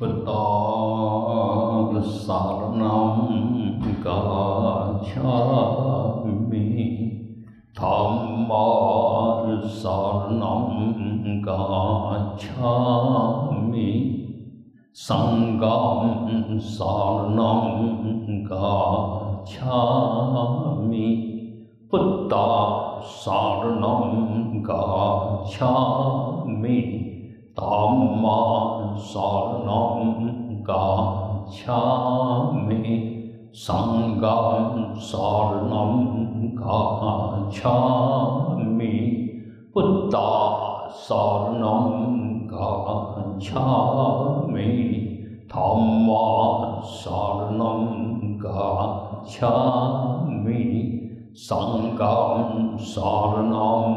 Betul salam kami Thamma salam kami Sanggam salam kami Buddha salam kami Dhamma saranam gacchami Sangham saranam gacchami Buddha saranam gacchami Dhamma saranam gacchami Sangham saranam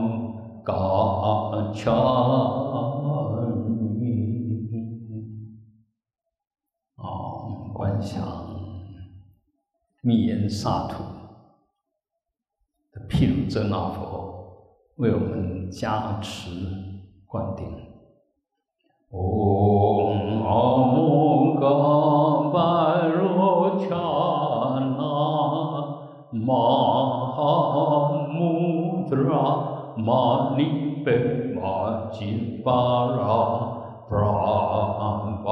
gacchami 观想密言刹土的毗卢遮那佛为我们加持灌顶。唵阿摩嘎巴罗恰那玛哈穆德拉玛尼贝玛吉巴拉布拉巴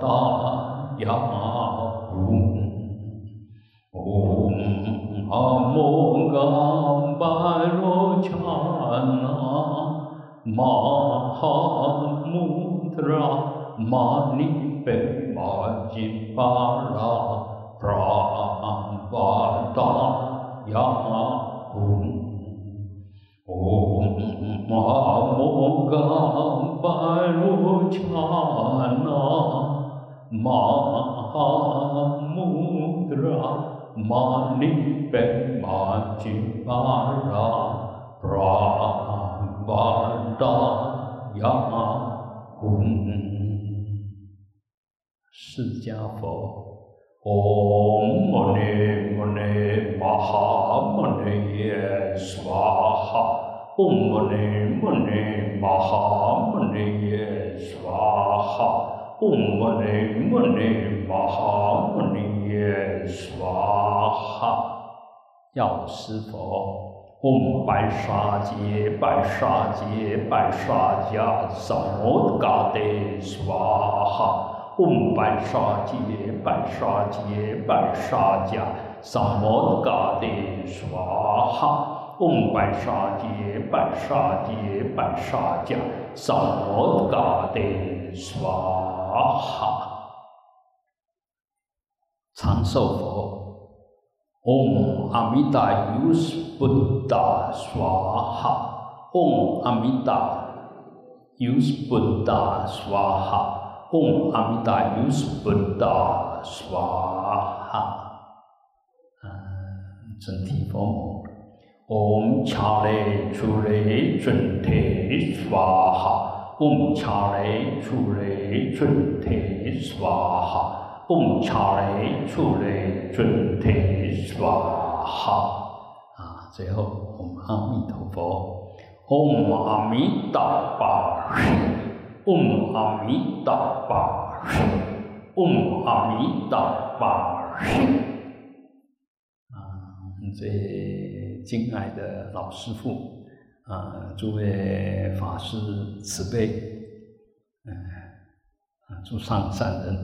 达。 Om Amogam Barochana Mahamudra Manipe Majipara Prabhata Yahum Om Amogam Barochana Mahamudra Manipe Majipara Prabhata Yahum释迦佛 Om Mani Mani Maha Mani Swaha Om Mani Mani Maha Mani Swaha Om Mani Mani Maha Mani Swaha 药师佛 Om Bhaishaje Bhaishaje Bhaishaja Samodgade Swaha Om Bhaishaje Bhaishaje Bhaishaja Samodgade Swaha Om Bhaishaje Bhaishaje Bhaishaja Samodgade Swaha 长寿佛 Om Amida Yus Buddha Swaha Om Amida Yus Buddha Swaha Om Amida Yus Buddha Swaha 准提佛母 Om Chale Chule Chunte Swaha Om Chale Chule Chunte Swaha Om Chale Chule Chunte Swaha 最后我们阿弥陀佛 Om Amitabha Om Amitabha Om Amitabha 最敬爱的老师父 诸位法师慈悲，诸上善人，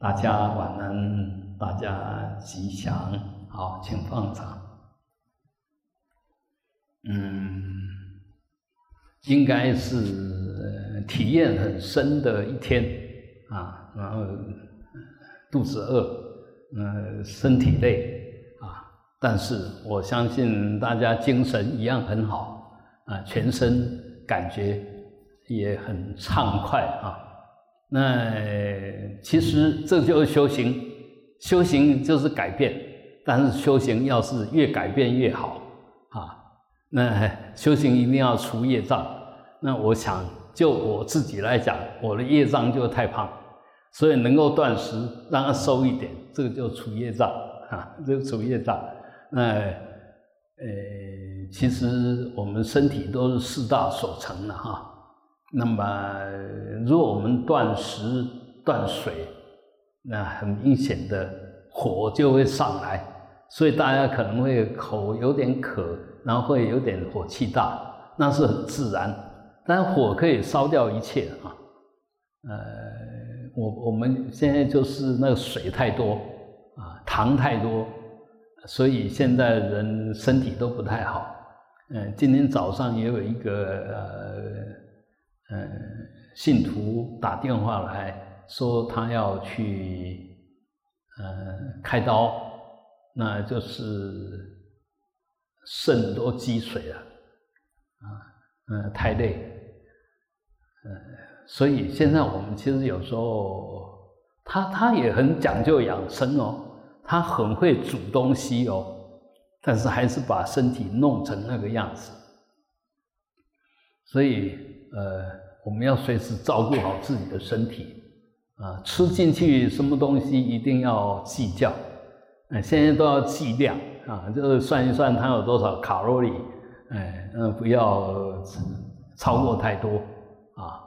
大家晚安，大家吉祥，好，请放掌。应该是体验很深的一天啊，然后肚子饿，身体累。 但是我相信大家精神一样很好啊，全身感觉也很畅快啊。那其实这就是修行，修行就是改变，但是修行要是越改变越好啊。那修行一定要除业障。那我想就我自己来讲，我的业障就太胖，所以能够断食，让它瘦一点，这个就除业障啊，这个除业障。 那其实我们身体都是四大所成的哈，那么，若我们断食断水，那很明显的火就会上来，所以大家可能会口有点渴，然后会有点火气大，那是很自然。但火可以烧掉一切啊。我们现在就是那个水太多啊，糖太多，所以现在人身体都不太好。今天早上也有一个信徒打电话来说他要去开刀，那就是肾都积水了啊，太累，所以现在我们其实有时候他也很讲究养生哦，他很会煮东西哦，但是还是把身体弄成那个样子，所以我们要随时照顾好自己的身体啊，吃进去什么东西一定要计较，现在都要计量啊，就是算一算它有多少卡路里，不要超过太多啊，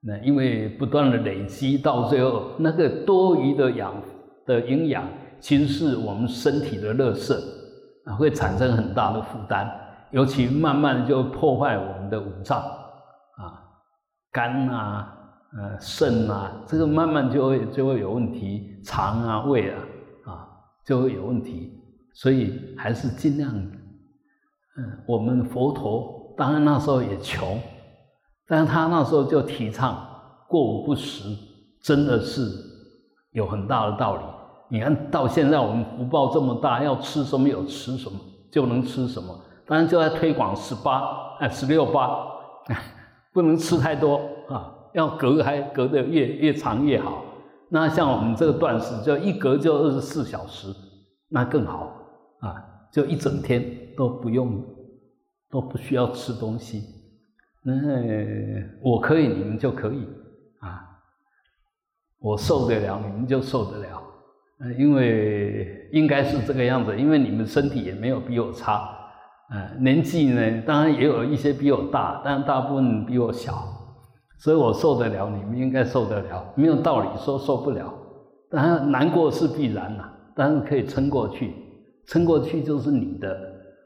那因为不断的累积到最后，那个多余的营养其实是我们身体的垃圾啊，会产生很大的负担，尤其慢慢就破坏我们的五脏啊，肝啊，肾啊，这个慢慢就会有问题，肠啊，胃啊，就会有问题。所以还是尽量，我们佛陀当然那时候也穷，但是他那时候就提倡过午不食，真的是有很大的道理。你看到现在我们福报这么大，要吃什么有吃什么，就能吃什么。当然就在推广16+8，不能吃太多啊，要隔得越长越好。那像我们这个断食，就一隔就24小时，那更好啊，就一整天都不需要吃东西。那我可以，你们就可以啊，我受得了，你们就受得了，因为应该是这个样子，因为你们身体也没有比我差，年纪呢，当然也有一些比我大，但大部分比我小。所以我受得了，你们应该受得了，没有道理说受不了。当然难过是必然啦，但是可以撑过去，撑过去就是你的。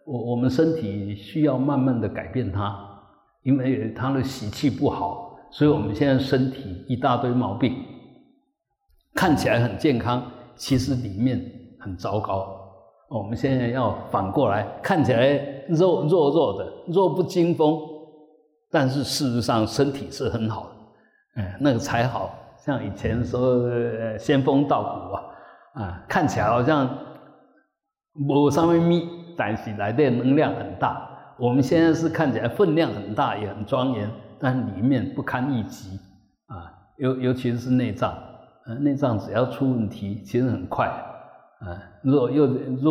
我们身体需要慢慢的改变它，因为它的习气不好，所以我们现在身体一大堆毛病，看起来很健康，其实里面很糟糕。我们现在要反过来，看起来弱弱的，弱不禁风。但是事实上身体是很好的，那个才好。像以前说仙风道骨啊，看起来好像没什么秘，但是来的能量很大。我们现在是看起来分量很大，也很庄严，但里面不堪一击啊。尤其是内脏，内脏只要出问题，其实很快啊。如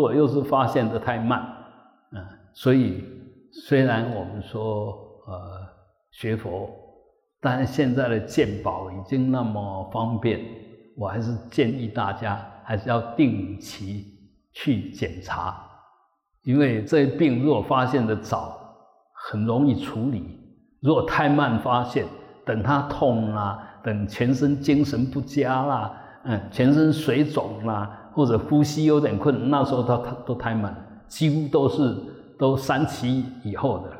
果又是发现的太慢啊，所以虽然我们说学佛，但现在的健保已经那么方便，我还是建议大家还是要定期去检查，因为这病如果发现的早，很容易处理；如果太慢发现，等它痛啦，等全身精神不佳啦，全身水肿啦，或者呼吸有点困难，那时候它都太慢，几乎都3期以后的了。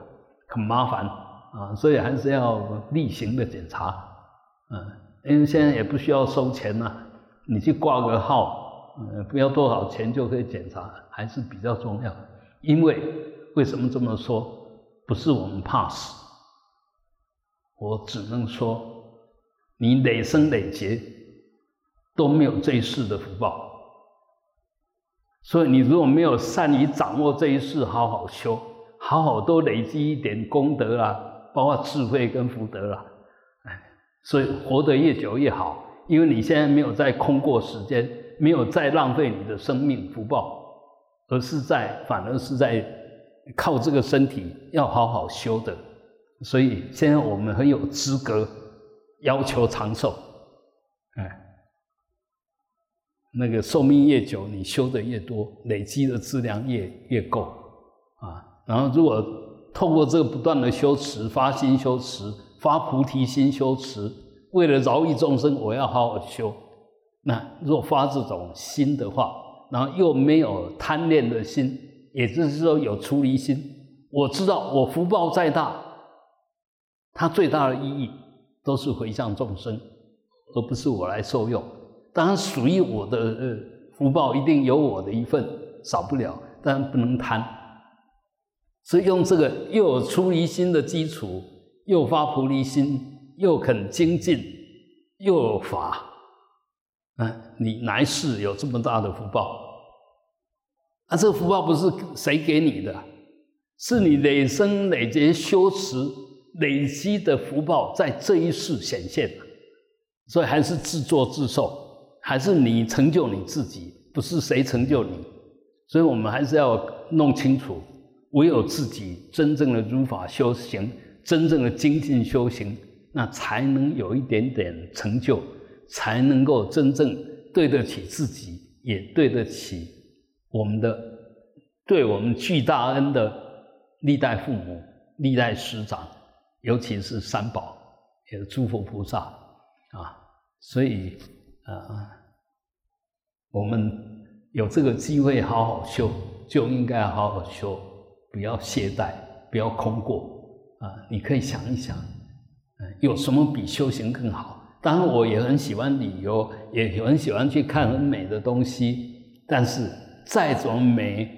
很麻烦啊，所以还是要例行的检查，因为现在也不需要收钱了，你去挂个号，不要多少钱就可以检查，还是比较重要。因为为什么这么说？不是我们怕死，我只能说，你累生累劫都没有这一世的福报，所以你如果没有善于掌握这一世，好好修。好好多累积一点功德啦，包括智慧跟福德啦，所以活得越久越好。因为你现在没有在空过时间，没有在浪费你的生命福报，而是反而是在靠这个身体要好好修的。所以现在我们很有资格要求长寿，那个寿命越久，你修得越多，累积的质量越够啊。然后如果透过这个不断的修持，发心修持，发菩提心修持，为了饶益众生，我要好好修。那若发这种心的话，然后又没有贪恋的心，也就是说有出离心，我知道我福报再大，它最大的意义都是回向众生，而不是我来受用。当然属于我的福报一定有我的一份，少不了，但不能贪。所以用这个又有出离心的基础，又发菩提心，又肯精进，又有法，你来世有这么大的福报。这个福报不是谁给你的，是你累生累劫修持累积的福报在这一世显现了。所以还是自作自受，还是你成就你自己，不是谁成就你。所以我们还是要弄清楚，唯有自己真正的如法修行，真正的精进修行，那才能有一点点成就，才能够真正对得起自己，也对得起我们的，对我们巨大恩的历代父母、历代师长，尤其是三宝，也是诸佛菩萨啊。所以我们有这个机会好好修，就应该好好修，不要懈怠，不要空过你可以想一想，有什么比修行更好？当然，我也很喜欢旅游，也很喜欢去看很美的东西，但是再怎么美，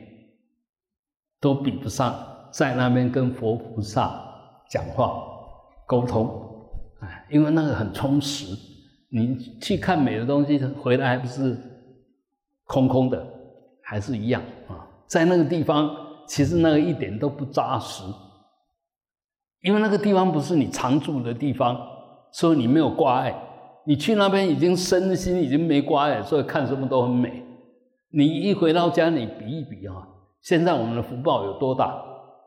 都比不上在那边跟佛菩萨讲话沟通，因为那个很充实。你去看美的东西，回来还不是空空的，还是一样在那个地方，其实那个一点都不扎实，因为那个地方不是你常住的地方，所以你没有挂碍。你去那边已经身心已经没挂碍，所以看什么都很美。你一回到家，你比一比现在我们的福报有多大？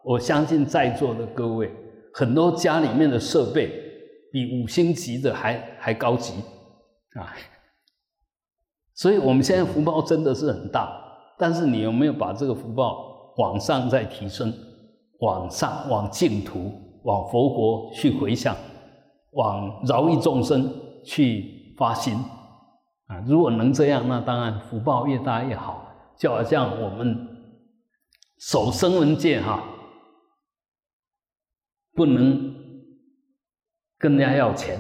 我相信在座的各位，很多家里面的设备比5星级的还高级所以我们现在福报真的是很大，但是你有没有把这个福报往上再提升？往上，往净土，往佛国去回向，往饶益众生去发心如果能这样，那当然福报越大越好。就好像我们守声闻戒不能跟人家要钱，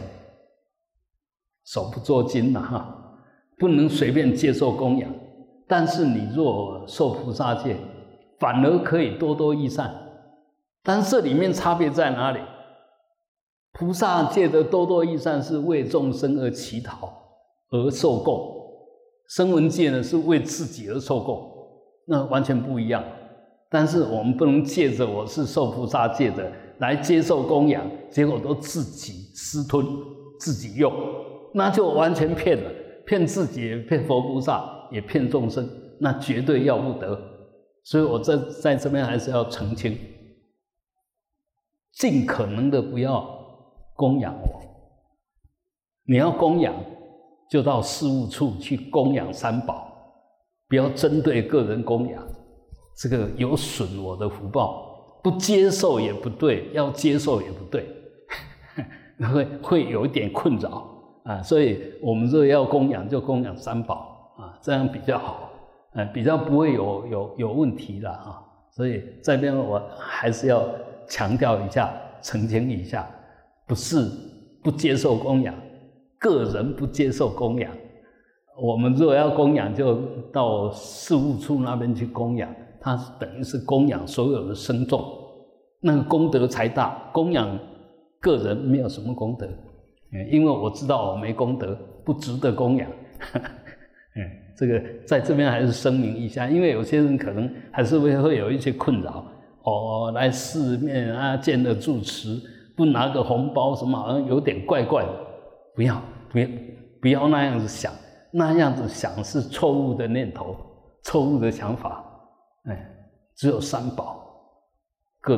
手不做金不能随便接受供养。但是你若受菩萨戒，反而可以多多益善。但是这里面差别在哪里？菩萨戒的多多益善是为众生而乞讨而受供，声闻戒呢是为自己而受供，那完全不一样。但是我们不能借着我是受菩萨戒的来接受供养，结果都自己私吞自己用，那就完全骗了，骗自己，骗佛菩萨，也骗众生，那绝对要不得。所以我在这边还是要澄清，尽可能的不要供养我。你要供养就到事务处去供养三宝，不要针对个人供养，这个有损我的福报。不接受也不对，要接受也不对会有一点困扰所以我们若要供养就供养三宝这样比较好比较不会有问题啦所以这边我还是要强调一下，澄清一下，不是不接受供养，个人不接受供养。我们如果要供养，就到事务处那边去供养，它等于是供养所有的僧众，那个功德才大。供养个人没有什么功德，因为我知道我没功德，不值得供养这个在这边还是声明一下，因为有些人可能还是会有一些困扰来寺面见了住持不拿个红包什么，好像有点怪怪的。不要那样子想，那样子想是错误的念头，错误的想法只有三宝。个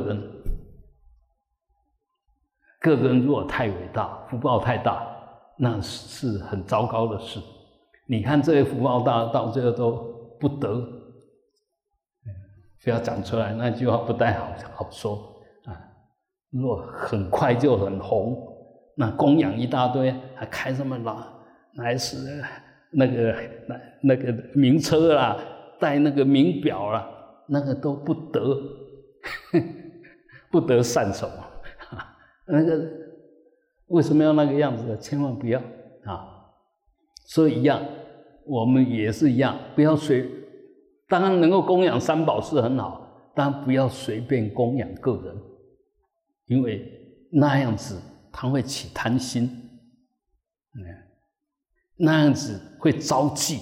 人如果太伟大，福报太大，那是很糟糕的事。你看这些福报大到最后都不得，不要讲出来，那句话不太好说如果很快就很红，那供养一大堆，还开什么来是那个名车啦，戴那个名表啦，那个都不得善手。那个为什么要那个样子？千万不要啊！所以一样，我们也是一样，不要随。当然能够供养三宝是很好，但不要随便供养个人，因为那样子他会起贪心，那样子会招嫉，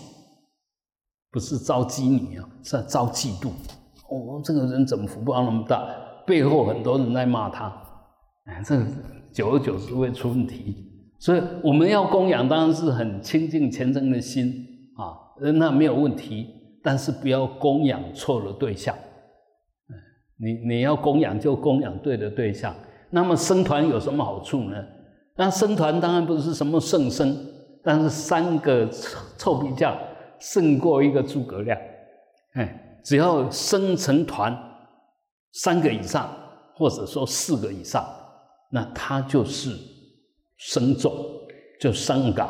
不是招嫉你啊，是招嫉妒。这个人怎么福报那么大？背后很多人在骂他，这久而久之会出问题。所以我们要供养，当然是很清净虔诚的心啊，那没有问题。但是不要供养错了对象。你要供养就供养对的对象。那么僧团有什么好处呢？那僧团当然不是什么圣僧，但是三个臭皮匠胜过一个诸葛亮。只要僧成团3个以上，或者说4个以上，那他就是僧众，就sangha，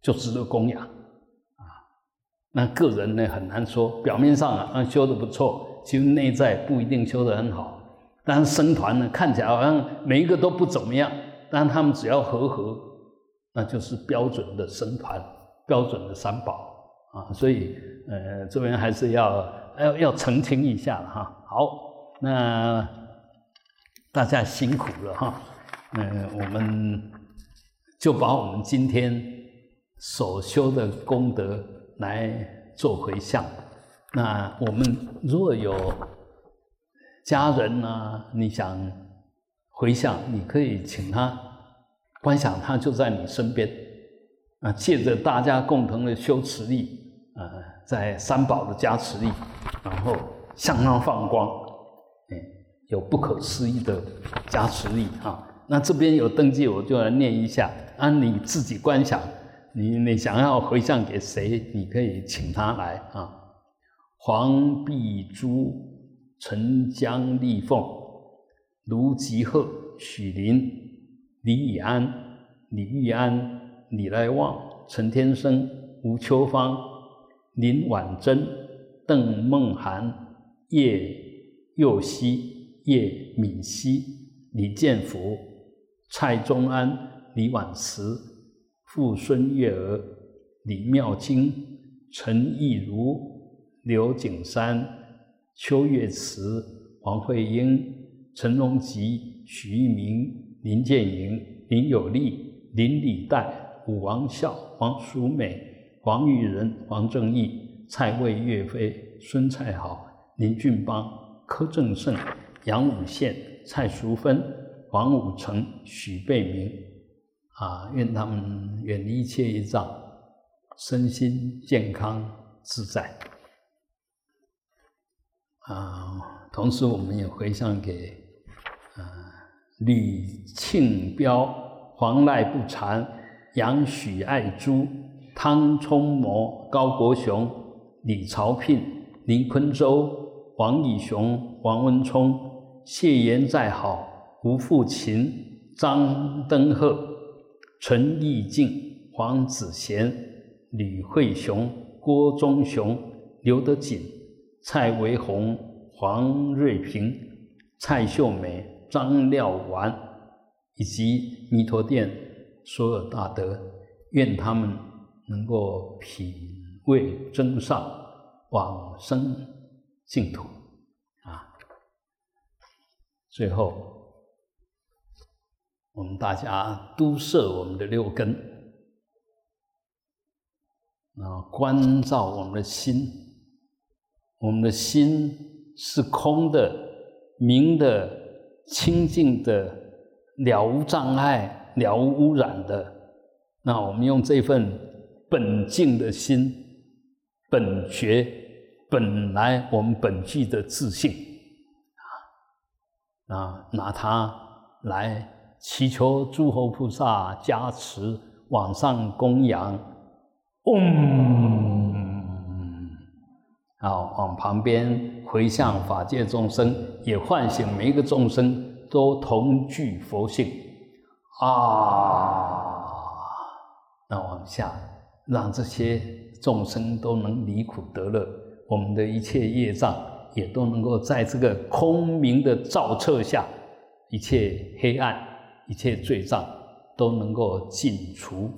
就值得供养。那个人呢很难说，表面上修得不错，其实内在不一定修得很好。但是僧团呢，看起来好像每一个都不怎么样，但他们只要和，那就是标准的僧团，标准的三宝啊。所以这边还是要澄清一下了哈。好，那大家辛苦了哈。我们就把我们今天所修的功德来做回向。那我们如果有家人你想回向，你可以请他观想，他就在你身边借着大家共同的修持力在三宝的加持力，然后向他放光，有不可思议的加持力那这边有登记，我就来念一下你自己观想，你想要回向给谁，你可以请他来黄碧珠、陈江丽凤、卢吉鹤、许林、李以安、李玉安、李来旺、陈天生、吴秋芳、林婉珍、邓梦涵、叶佑熙、叶敏熙、李建福、蔡宗安、李婉慈、傅孙月娥、李妙清、陈义如、刘景山、邱月慈、王慧英、陈荣吉、许玉明、林建莹、林有利、林礼代、武王孝、王淑美、王玉仁、王正义、蔡卫岳飞、孙蔡好、林俊邦、柯正胜、杨武宪、蔡淑芬、王武成、许贝明愿他们远离一切业障，身心健康自在。同时我们也回向给吕庆彪、黄赖不缠、杨许爱珠、汤聪模、高国雄、李朝聘、林坤洲、王以雄、王文聪、谢延再好、吴富琴、张登鹤、陈义静、黄子贤、吕慧雄、郭忠雄、刘德锦、蔡维宏、黄瑞平、蔡秀美、张廖完，以及弥陀殿所有大德，愿他们能够品味真上，往生净土最后我们大家都摄我们的六根，关照我们的心。我们的心是空的、明的、清净的、了无障碍、了无污染的。那我们用这份本净的心、本觉、本来我们本具的自性，拿它来祈求诸佛菩萨加持，往上供养。往旁边回向法界众生，也唤醒每一个众生都同具佛性啊！那往下，让这些众生都能离苦得乐，我们的一切业障也都能够在这个空明的照彻下，一切黑暗、一切罪障都能够尽除。